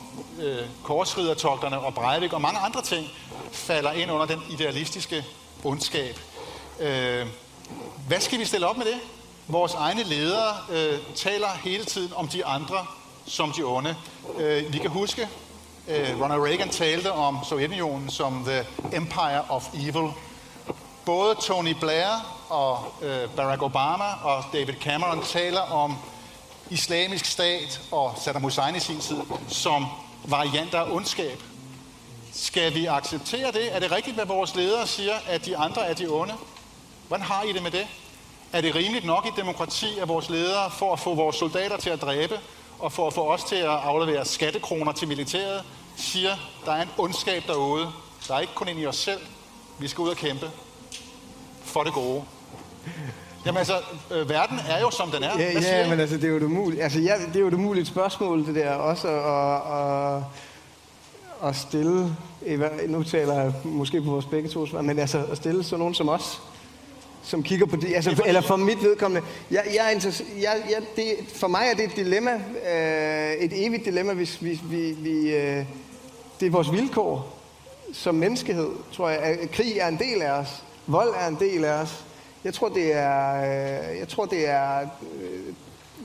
øh, korsriddertogterne og Breivik og mange andre ting falder ind under den idealistiske ondskab. Øh, hvad skal vi stille op med det? Vores egne ledere øh, taler hele tiden om de andre som de onde. Øh, vi kan huske... Ronald Reagan talte om Sovjetunionen som the empire of evil. Både Tony Blair og øh, Barack Obama og David Cameron taler om islamisk stat og Saddam Hussein i sin tid som varianter af ondskab. Skal vi acceptere det? Er det rigtigt, hvad vores ledere siger, at de andre er de onde? Hvordan har I det med det? Er det rimeligt nok i et demokrati, at vores ledere for at få vores soldater til at dræbe, og for at få os til at aflevere skattekroner til militæret, siger, der er en ondskab derude. Der er ikke kun ind i os selv, Vi skal ud og kæmpe for det gode. Jamen altså, øh, verden er jo, som den er. Ja, ja, men altså, det er jo et umuligt, altså, ja, det er jo et umuligt spørgsmål, det der også, og, og, og stille, nu taler jeg måske på vores begge to svar, men altså, at stille sådan nogen som os, som kigger på det, altså, eller for mit vedkommende, jeg, jeg, jeg, jeg, det, for mig er det et dilemma, øh, et evigt dilemma, hvis vi, vi, vi øh, det er vores vilkår som menneskehed, tror jeg, at krig er en del af os, vold er en del af os. Jeg tror, det er, jeg tror, det er,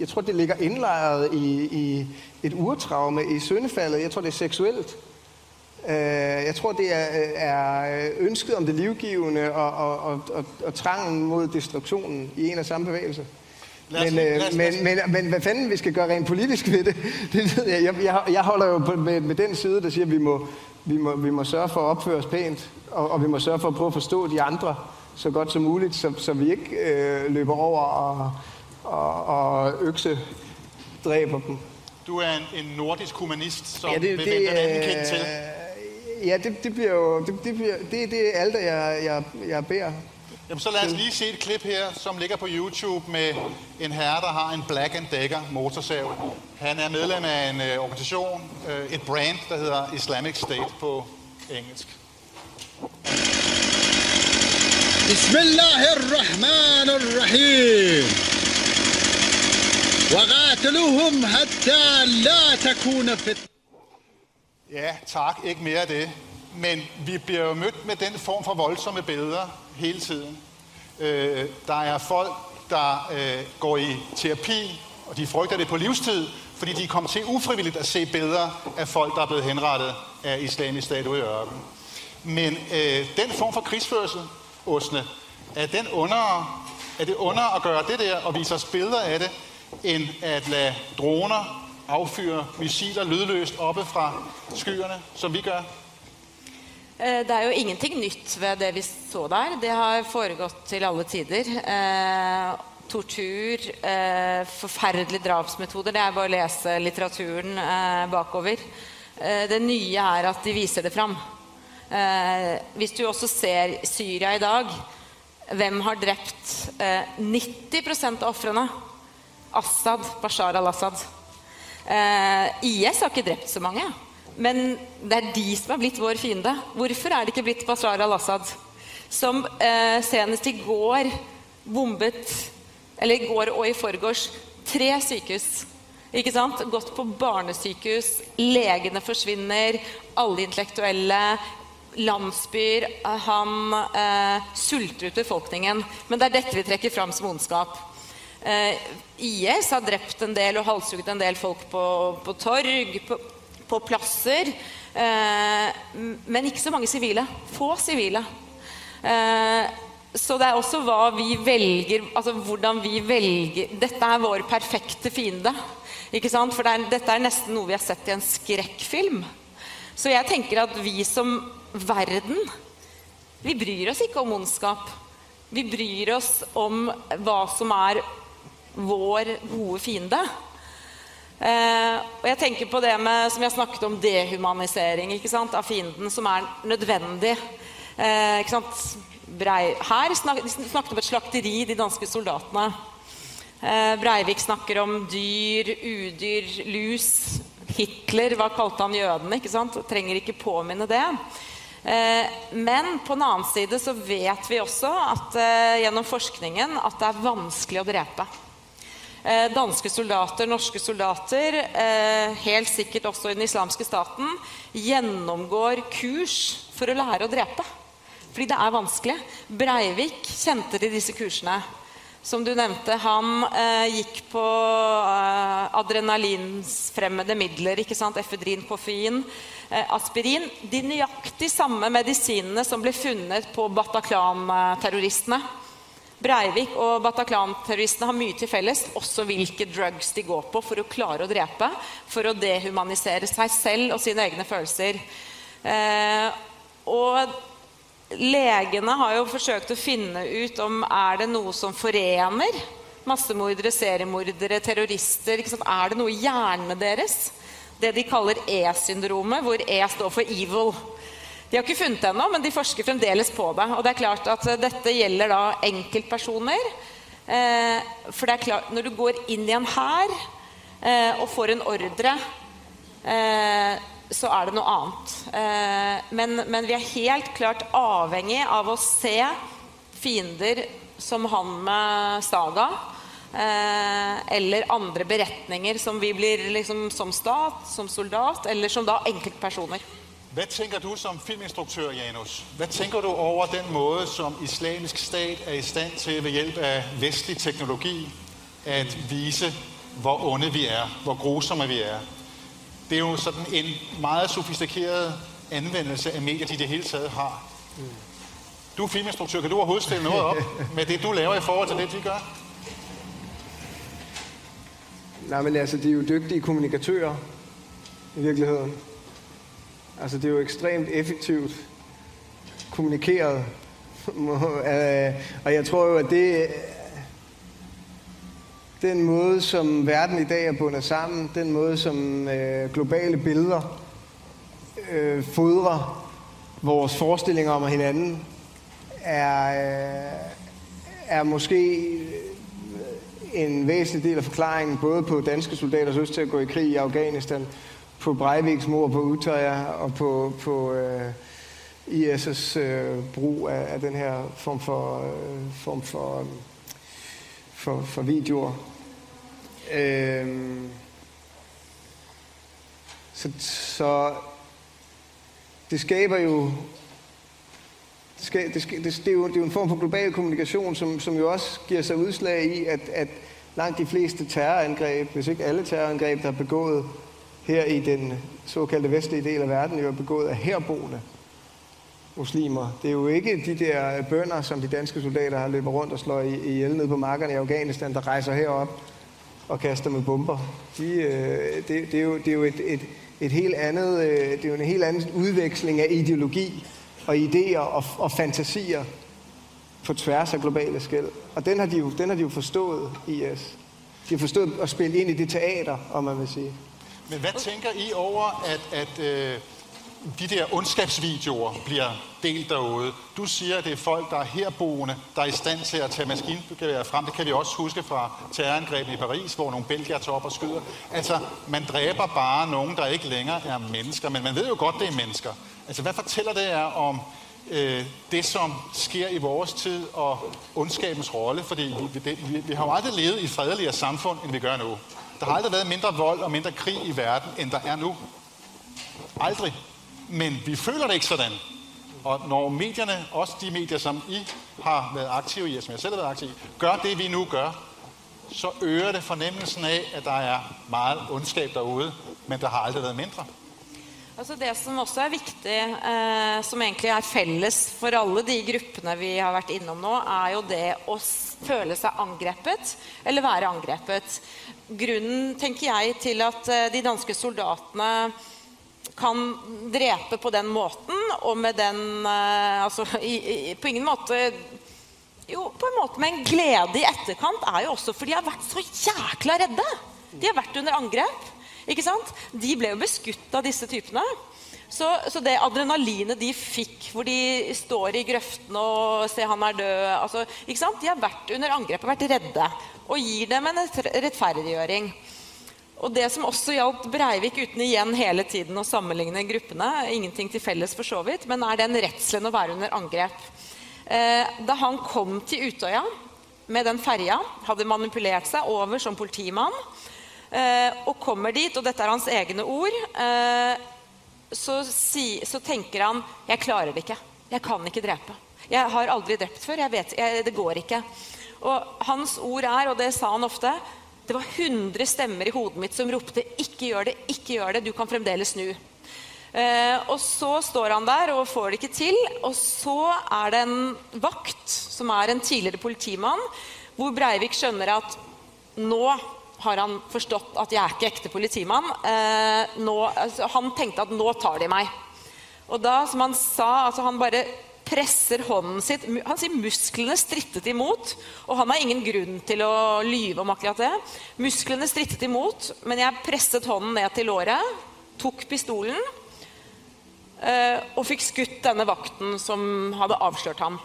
jeg tror, det ligger indlejret i, i et urtraume i syndefaldet. Jeg tror, det er seksuelt. Jeg tror, det er, er ønsket om det livgivende og, og, og, og, og trangen mod destruktionen i en og samme bevægelse. Men, øh, men, men, men hvad fanden vi skal gøre rent politisk ved det, det ved jeg. Jeg, jeg, jeg holder jo på med, med den side, der siger, at vi må, vi, må, vi må sørge for at opføre os pænt, og, og vi må sørge for at prøve at forstå de andre så godt som muligt, så, så vi ikke øh, løber over og, og, og økse dræber dem. Du er en, en nordisk humanist, som ja, det, vil vente den anden kendt til. Ja, det, det bliver jo... Det, det, bliver, det, det er alt, jeg, jeg, jeg beder. Jamen, så lad os lige se et klip her, som ligger på YouTube med en herre, der har en Black and Decker motorsav. Han er medlem af en øh, organisation, øh, et brand, der hedder Islamic State på engelsk. Bismillahirrahmanirrahim. وَقَاتِلُوهُمْ حَتَّى لَا تَكُونَ فِتْنَةٌ. Ja, tak. Ikke mere af det. Men vi bliver jo mødt med den form for voldsomme billeder hele tiden. Øh, der er folk, der øh, går i terapi, og de frygter det på livstid, fordi de kommer til ufrivilligt at se billeder af folk, der er blevet henrettet af Islamisk Stat ude i ørkenen. Men øh, den form for krigsførsel, Åsne, er, den under, er det under at gøre det der og vise os billeder af det, end at lade droner affyre missiler lydløst oppe fra skyerne, som vi gør? Det er jo ingenting nytt ved det vi så der. Det har foregått til alle tider. Eh, tortur, eh, forferdelige drapsmetoder. Det er bare å lese litteraturen eh, bakover. Eh, det nye er at de viser det fram. Eh, hvis du også ser Syria i dag, hvem har drept eh, nitti prosent av offrene? Assad, Bashar al-Assad. Eh, I S har ikke drept så mange, men det er de som har blitt vår fiende. Hvorfor er det ikke blitt Bashar al-Assad, som eh, senest i går bombet, eller i går og i forgårs, tre sykehus, ikke sant? Gått på barnesykehus, legene forsvinner, alle intellektuelle, landsbyer, han eh, sulter ut befolkningen. Men det er dette vi trekker fram som ondskap. Eh, I S har drept en del og halshugget en del folk på, på torg, på på plasser, eh, men ikke så mange civile, få civile. Eh, så det er også hva vi velger, altså hvordan vi velger. Dette er vår perfekte fiende, ikke sant? For det er, dette er nesten noe vi har sett i en skrekkfilm. Så jeg tenker at vi som verden, vi bryr oss ikke om ondskap. Vi bryr oss om hva som er vår gode fiende. Uh, og jeg tenker på det med, som jeg snakket om, dehumanisering, ikke sant, av fienden, som er nødvendig. Uh, ikke sant? Brei... Her snak... snakket om et slakteri, de danske soldatene. Uh, Breivik snakker om dyr, udyr, lus. Hitler, hva kalte han jødene, ikke sant? Trenger ikke påminne det. Uh, men på den annen side så vet vi også at, uh, gjennom forskningen, at det er vanskelig å drepe. Danske soldater, norske soldater, eh, helt sikkert også i den islamske staten, gjennomgår kurs for å lære å drepe. Fordi det er vanskelig. Breivik kjente til disse kursene. Som du nevnte, han eh, gikk på eh, adrenalinsfremmede midler, ikke sant? Efedrin, koffein, eh, aspirin. De nøyaktig samme medisinene som ble funnet på Bataclan-terroristene. Breivik og Bataclan-terroristene har mye til felles, også hvilke drugs de går på for å klare å drepe, for å dehumanisere seg selv og sine egne følelser. Eh, og legene har jo forsøkt å finne ut om er det noe som forener massemordere, seriemordere, terrorister, ikke sant? Er det noe i hjernen deres? Det de kaller E-syndromet, hvor E står for evil. De har ikke funnet ennå, men de forsker fremdeles på det. Og det er klart at dette gjelder da enkeltpersoner. Eh, for det er klart, når du går inn i en hær eh, og får en ordre, eh, så er det noe annet. Eh, men, men vi er helt klart avhengig av å se fiender som han med Saga, eh, eller andre beretninger som vi blir liksom, som stat, som soldat, eller som da enkeltpersoner. Hvad tænker du som filminstruktør, Janus? Hvad tænker du over den måde, som islamisk stat er i stand til ved hjælp af vestlig teknologi at vise, hvor onde vi er, hvor grusomme vi er? Det er jo sådan en meget sofistikeret anvendelse af medier, de det hele taget har. Du er filminstruktør, kan du overhovedet stille noget op med det, du laver i forhold til det, vi gør? Nej, men altså, de er jo dygtige kommunikatører i virkeligheden. Altså, det er jo ekstremt effektivt kommunikeret. Og jeg tror jo, at det den måde, som verden i dag er bundet sammen, den måde, som øh, globale billeder øh, fodrer vores forestillinger om hinanden, er, øh, er måske en væsentlig del af forklaringen, både på danske soldaters lyst til at gå i krig i Afghanistan, på Breiviks mor, på Utøya og på, på øh, I S' øh, brug af, af den her form for, øh, form for, øh, for, for videoer. Øh, så, så det skaber jo det, skaber, det, skaber, det, det, er jo, det er jo en form for global kommunikation, som, som jo også giver sig udslag i, at, at langt de fleste terrorangreb, hvis ikke alle terrorangreb, der er begået her i den såkaldte vestlige del af verden, jo er begået af herboende muslimer. Det er jo ikke de der bønder, som de danske soldater har løbet rundt og slår ihjel ned på markerne i Afghanistan, der rejser herop og kaster med bomber. De, øh, det, det er jo, det er jo et, et, et helt andet, øh, det er jo en helt anden udveksling af ideologi og idéer og, og fantasier på tværs af globale skel. Og den har de jo, den har de jo forstået, I S. De har forstået at spille ind i det teater, om man vil sige. Men hvad tænker I over, at, at øh, de der ondskabsvideoer bliver delt derude? Du siger, at det er folk, der er herboende, der er i stand til at tage maskingeværet frem. Det kan vi også huske fra terrorangrebene i Paris, hvor nogle belgier tager op og skyder. Altså, man dræber bare nogen, der ikke længere er mennesker, men man ved jo godt, det er mennesker. Altså, hvad fortæller det jer om øh, det, som sker i vores tid og ondskabens rolle? Fordi vi, vi, vi har jo aldrig levet i fredeligere samfund, end vi gør nu. Der har aldrig været mindre vold og mindre krig i verden, end der er nu. Aldrig. Men vi føler det ikke sådan. Og når medierne, også de medier, som I har været aktive i, og som jeg selv har været aktiv i, gør det, vi nu gør, så øger det fornemmelsen af, at der er meget ondskab derude, men der har aldrig været mindre. Altså det som også er vigtigt, eh, som egentlig er fælles for alle de grupperne, vi har været innom nu, er jo det at føle sig angrebet, eller være angrebet. Grunden, tænker jeg, til at de danske soldaterne kan dræbe på den måten og med den, altså i, i, på ingen måde, jo på en måde med en glæde i efterkant, er jo også, fordi de har været så jækla redde. De har været under angreb, ikke sant? De blev jo beskudt af disse typerne. Så, så det adrenalinet de fik, hvor de står i grøften og ser han er død, altså, ikke sant? De har været under angreb og været redde, og giver dem en retfærdiggjøring. Og det som også hjalp Breivik, uten igjen hele tiden å sammenligne gruppene, ingenting til felles for så vidt, men er den redselen å være under angrep. Eh, da han kom til Utøya med den ferja, hadde manipulert seg over som politimann, eh, og kommer dit, og dette er hans egne ord, eh, så, si, så tenker han, jeg klarer det ikke, jeg kan ikke drepe. Jeg har aldri drept før, jeg vet, jeg, det går ikke. Og hans ord er, og det sa han ofte, det var hundre stemmer i hodet mitt som ropte, ikke gjør det, ikke gjør det, du kan fremdeles snu. Eh, og så står han der og får det ikke til, og så er det en vakt, som er en tidligere politimann, hvor Breivik skjønner at nå har han forstått at jeg er ikke ekte politimann. Eh, nå, altså, han tenkte at nå tar de meg. Og da, som han sa, altså han bare presser hånden sitt, han sier musklene strittet imot, og han har ingen grunn til å lyve om akkurat det. Musklene strittet imot, men jeg presset hånden ned til låret, tok pistolen, och fick skutt denne vakten som hade avslöjat han.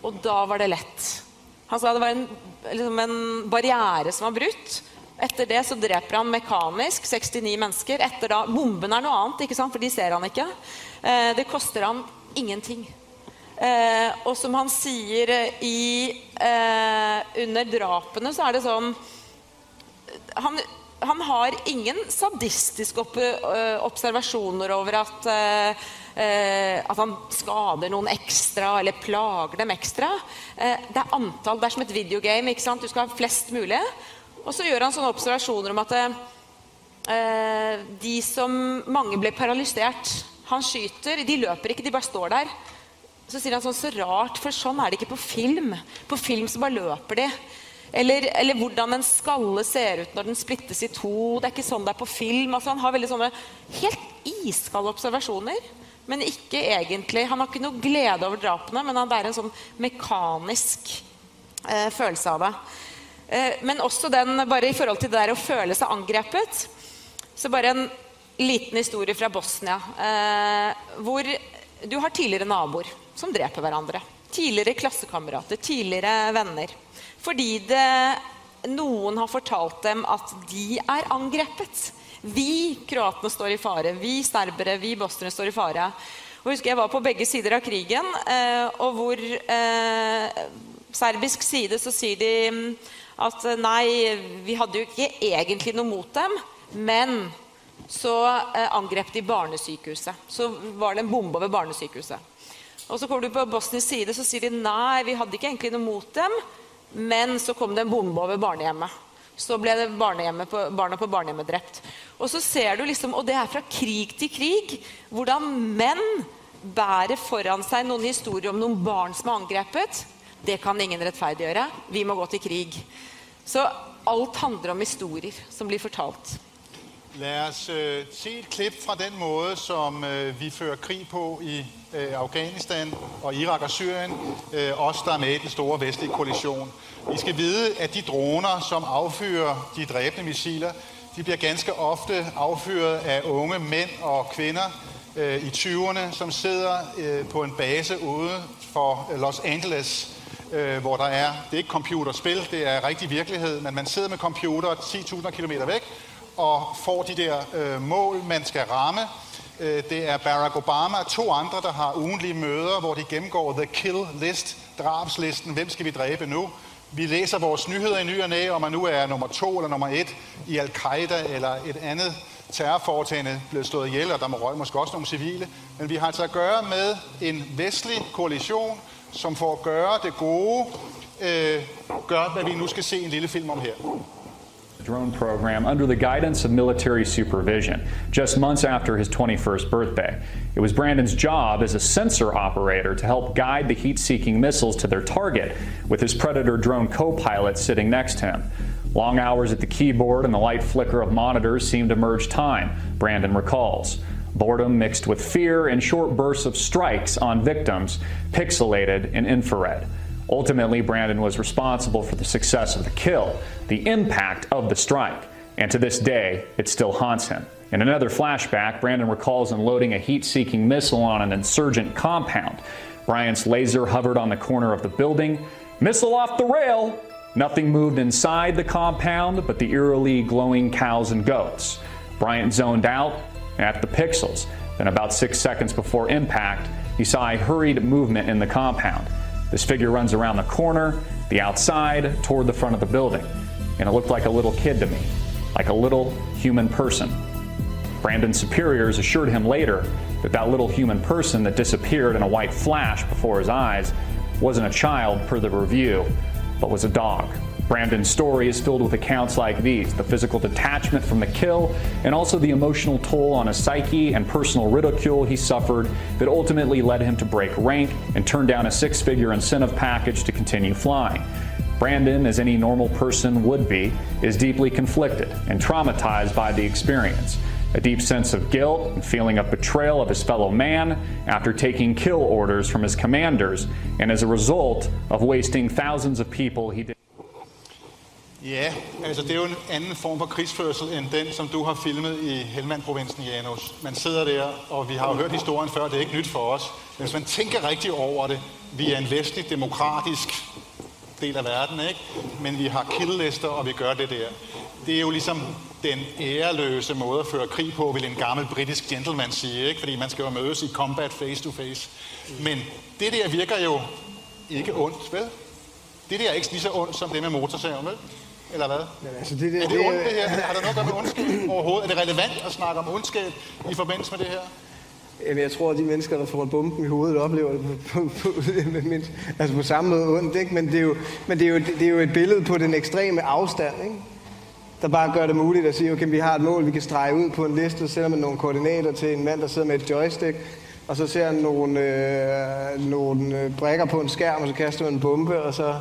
Och då var det lätt. Han sa att det var en liksom en barriär som var brutt. Efter det så dräper han mekanisk sextionio mennesker. Efter da, bomben er noe annet, ikke sant? For de ser han ikke. Eh, det koster han ingenting. Eh, og som han sier i, eh, under drapene, så er det sånn, han, han har ingen sadistiske opp, øh, observasjoner over at, øh, at han skader noen ekstra, eller plager dem ekstra. Eh, det er antall, det er som et videogame, ikke sant? Du skal ha flest mulig. Og så gjør han sånne observasjoner om at eh, de som mange ble paralysert, han skyter, de løper ikke, de bare står der. Så sier han sånn, så rart, for sånn er det ikke på film. På film så bare løper de. Eller, eller hvordan en skalle ser ut når den splittes i to, det er ikke sånn det er på film. Altså, han har veldig sånne helt iskalde observasjoner, men ikke egentlig. Han har ikke noe glede over drapene, men det er en sånn mekanisk eh, følelse av det. Men også den, bare i forhold til det der å føle seg angrepet, så bare en liten historie fra Bosnia, eh, hvor du har tidligere naboer som dreper hverandre, tidligere klassekamerater, tidligere venner, fordi det, noen har fortalt dem at de er angrepet. Vi kroatene står i fare, vi serbere, vi bosnere står i fare. Og husker jeg var på begge sider av krigen, eh, og hvor eh, serbisk side så sier de at nei, vi hadde jo ikke egentlig noe mot dem, men så eh, angrep de barnesykehuset. Så var det en bombe over barnesykehuset. Og så kommer du på Bosniens side, så sier de nei, vi hadde ikke egentlig noe mot dem, men så kom det en bombe over barnehjemmet. Så ble det barnehjemmet på, barna på barnehjemmet drept. Og så ser du liksom, og det er fra krig til krig, hvordan menn bærer foran seg noen historier om noen barn som er angrepet. Det kan ingen rettferdiggjøre. Vi må gå til krig. Så alt handler om historier som blir fortalt. Lad os uh, se et klip fra den måde, som uh, vi fører krig på i uh, Afghanistan og Irak og Syrien, uh, også der er med i den store vestlige koalition. I skal vide, at de droner, som affyrer de dræbende missiler, de bliver ganske ofte affyret af unge mænd og kvinder, uh, i tyverne, som sidder uh, på en base ude for Los Angeles, hvor der er, det er ikke computerspil, det er rigtig virkelighed, men man sidder med computer ti tusind kilometer væk og får de der øh, mål, man skal ramme. Øh, det er Barack Obama og to andre, der har ugentlige møder, hvor de gennemgår the kill list, drabslisten, hvem skal vi dræbe nu? Vi læser vores nyheder i ny og næ, om man nu er nummer to eller nummer et i Al-Qaida eller et andet terrorforetagende blevet slået ihjel, og der må røg måske også nogle civile. Men vi har altså at gøre med en vestlig koalition, som for at gøre det gode, øh, gør, hvad vi nu skal se en lille film om her. Drone program under the guidance of military supervision, just months after his twenty-first birthday. It was Brandon's job as a sensor operator to help guide the heat-seeking missiles to their target, with his Predator drone co-pilot sitting next to him. Long hours at the keyboard and the light flicker of monitors seemed to merge time, Brandon recalls. Boredom mixed with fear and short bursts of strikes on victims, pixelated in infrared. Ultimately, Brandon was responsible for the success of the kill, the impact of the strike, and to this day, it still haunts him. In another flashback, Brandon recalls unloading a heat-seeking missile on an insurgent compound. Bryant's laser hovered on the corner of the building. Missile off the rail! Nothing moved inside the compound but the eerily glowing cows and goats. Bryant zoned out at the pixels. Then about six seconds before impact, he saw a hurried movement in the compound. This figure runs around the corner, the outside, toward the front of the building. And it looked like a little kid to me, like a little human person. Brandon's superiors assured him later that that little human person that disappeared in a white flash before his eyes wasn't a child per the review, but was a dog. Brandon's story is filled with accounts like these, the physical detachment from the kill, and also the emotional toll on his psyche and personal ridicule he suffered that ultimately led him to break rank and turn down a six-figure incentive package to continue flying. Brandon, as any normal person would be, is deeply conflicted and traumatized by the experience. A deep sense of guilt and feeling of betrayal of his fellow man after taking kill orders from his commanders, and as a result of wasting thousands of people he did. Ja, altså det er jo en anden form for krigsførsel end den, som du har filmet i Helmand-provinsen, Janus. Man sidder der, og vi har jo hørt historien før, det er ikke nyt for os. Men hvis man tænker rigtig over det, vi er en vestlig, demokratisk del af verden, ikke? Men vi har kildelister, og vi gør det der. Det er jo ligesom den æreløse måde at føre krig på, vil en gammel britisk gentleman sige, ikke? Fordi man skal jo mødes i combat face to face. Men det der virker jo ikke ondt, vel? Det der er ikke lige så ondt som det med motorsaven, vel? Eller hvad? Ja, altså det der, er det ondt, det her? Har der noget at gøre med ondskab overhovedet? Er det relevant at snakke om ondskab i forbindelse med det her? Jamen, jeg tror, at de mennesker, der får en bomben i hovedet, oplever det på, på, på, altså på samme måde ondt, ikke? Men, det er, jo, men det, er jo, det er jo et billede på den ekstreme afstand, ikke? Der bare gør det muligt at sige, okay, vi har et mål, vi kan strege ud på en liste, selvom man nogle koordinater til en mand, der sidder med et joystick, og så ser han nogle, øh, nogle brækker på en skærm, og så kaster man en bombe, og så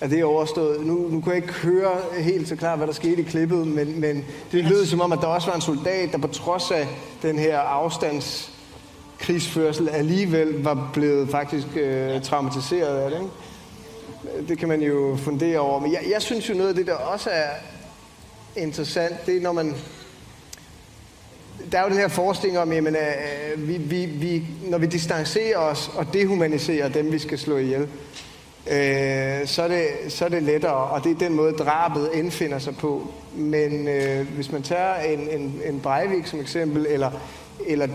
er det overstået. Nu, nu kan jeg ikke høre helt så klart, hvad der skete i klippet, men, men det lød som om, at der også var en soldat, der på trods af den her afstandskrigsførsel alligevel var blevet faktisk øh, traumatiseret af det, ikke? Det kan man jo fundere over. Men jeg, jeg synes jo noget af det, der også er interessant, det er, når man... Der er jo den her forestilling om, jamen, øh, vi, vi, vi, når vi distancerer os og dehumaniserer dem, vi skal slå ihjel, øh, så, er det, så er det lettere, og det er den måde, drabet indfinder sig på. Men øh, hvis man tager en, en, en Breivik som eksempel, eller, eller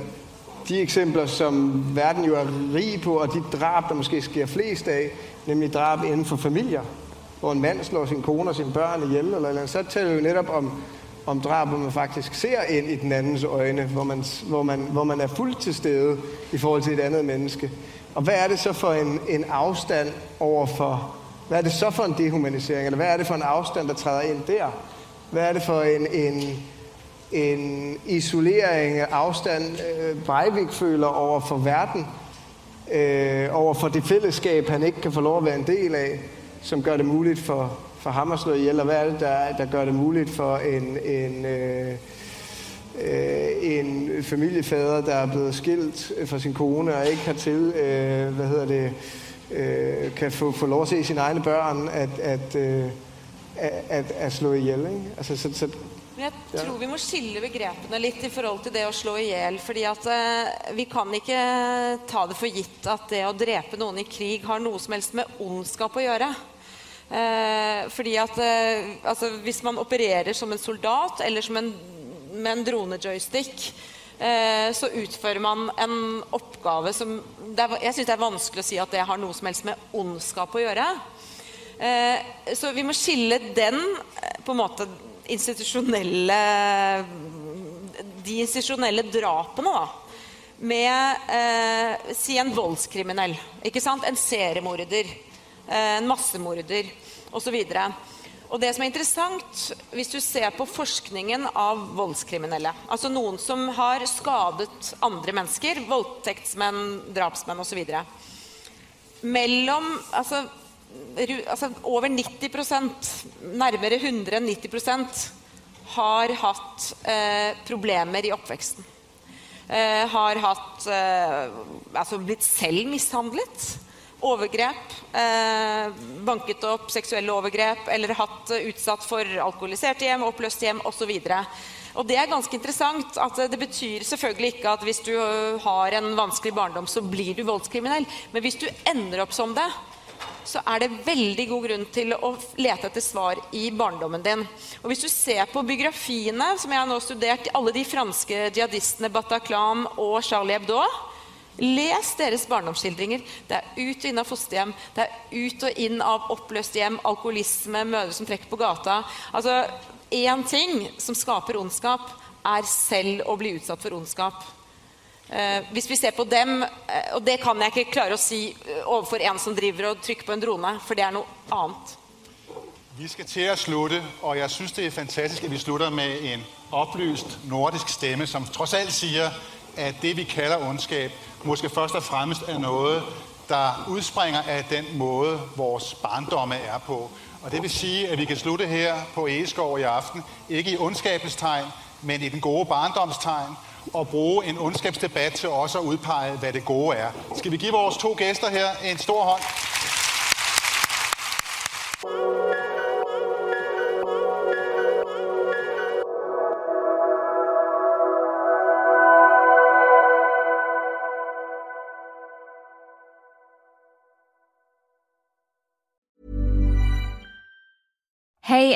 de eksempler, som verden jo er rig på, og de drab, der måske sker flest af, nemlig drab inden for familier, hvor en mand slår sin kone og sine børn ihjel, eller, eller andet, så taler vi jo netop om om drab, hvor man faktisk ser ind i den andens øjne, hvor man, hvor, man, hvor man er fuldt til stede i forhold til et andet menneske. Og hvad er det så for en, en afstand overfor... Hvad er det så for en dehumanisering? Eller hvad er det for en afstand, der træder ind der? Hvad er det for en, en, en isolering, afstand, øh, Breivik føler overfor verden? Øh, overfor det fællesskab, han ikke kan få lov at være en del af, som gør det muligt for... for ham at slå ihjel, eller hvad er det, der, der gør det muligt for en, en, øh, øh, en familiefader, der er blevet skilt fra sin kone og ikke hertil, øh, hvad hedder det, øh, kan få, få lov at se sine egne børn at, at, øh, at, at slå ihjel, ikke? Altså, så, så Jeg tror vi må skille begrepene litt i forhold til det å slå ihjel, fordi at uh, vi kan ikke ta det for gitt at det å drepe noen i krig har noe som helst med ondskap å gjøre. Eh, fordi at eh, altså, hvis man opererer som en soldat eller som en, med en dronejoystick eh, så utfører man en oppgave som er, jeg synes det er vanskelig å si at det har noe som helst med ondskap å gjøre, eh, så vi må skille den på en måte institutionelle de institutionelle drapene da med eh, si en voldskriminell, ikke sant? En seriemorder, en massemorder og så videre. Og det som er interessant, hvis du ser på forskningen av voldskriminelle, altså noen som har skadet andre mennesker, voldtektsmenn, drapsmenn og så videre. Mellom, altså, altså over nitti prosent, nærmere hundre og nitti prosent har hatt eh, problemer i oppveksten. Eh, har hatt, eh, altså blitt selv mishandlet, overgrep, eh, banket opp, seksuelle overgrep, eller hatt utsatt for alkoholisert hjem, oppløst hjem, og så videre. Og det er ganske interessant at det betyr selvfølgelig ikke at hvis du har en vanskelig barndom, så blir du voldskriminell. Men hvis du ender opp som det, så er det veldig god grunn til å lete etter svar i barndommen din. Og hvis du ser på biografiene, som jeg har nå studert, alle de franske jihadistene, Bataclan og Charlie Hebdo, les deres barndomsskildringer. Det er ut og inn av fosterhjem, det er ut og inn av oppløst hjem, alkoholisme, mødre som trekker på gata. Altså, en ting som skaper ondskap, er selv å bli utsatt for ondskap. Eh, hvis vi ser på dem, og det kan jeg ikke klare å si overfor en som driver og trykker på en drone, for det er noe annet. Vi skal til å slutte, og jeg synes det er fantastisk at vi slutter med en opplyst nordisk stemme, som tross alt sier at det vi kalder ondskab, måske først og fremmest er noget, der udspringer af den måde, vores barndomme er på. Og det vil sige, at vi kan slutte her på Egeskov i aften, ikke i ondskabens tegn, men i den gode barndomstegn, og bruge en ondskabsdebat til også at udpege, hvad det gode er. Skal vi give vores to gæster her en stor hånd? Hey,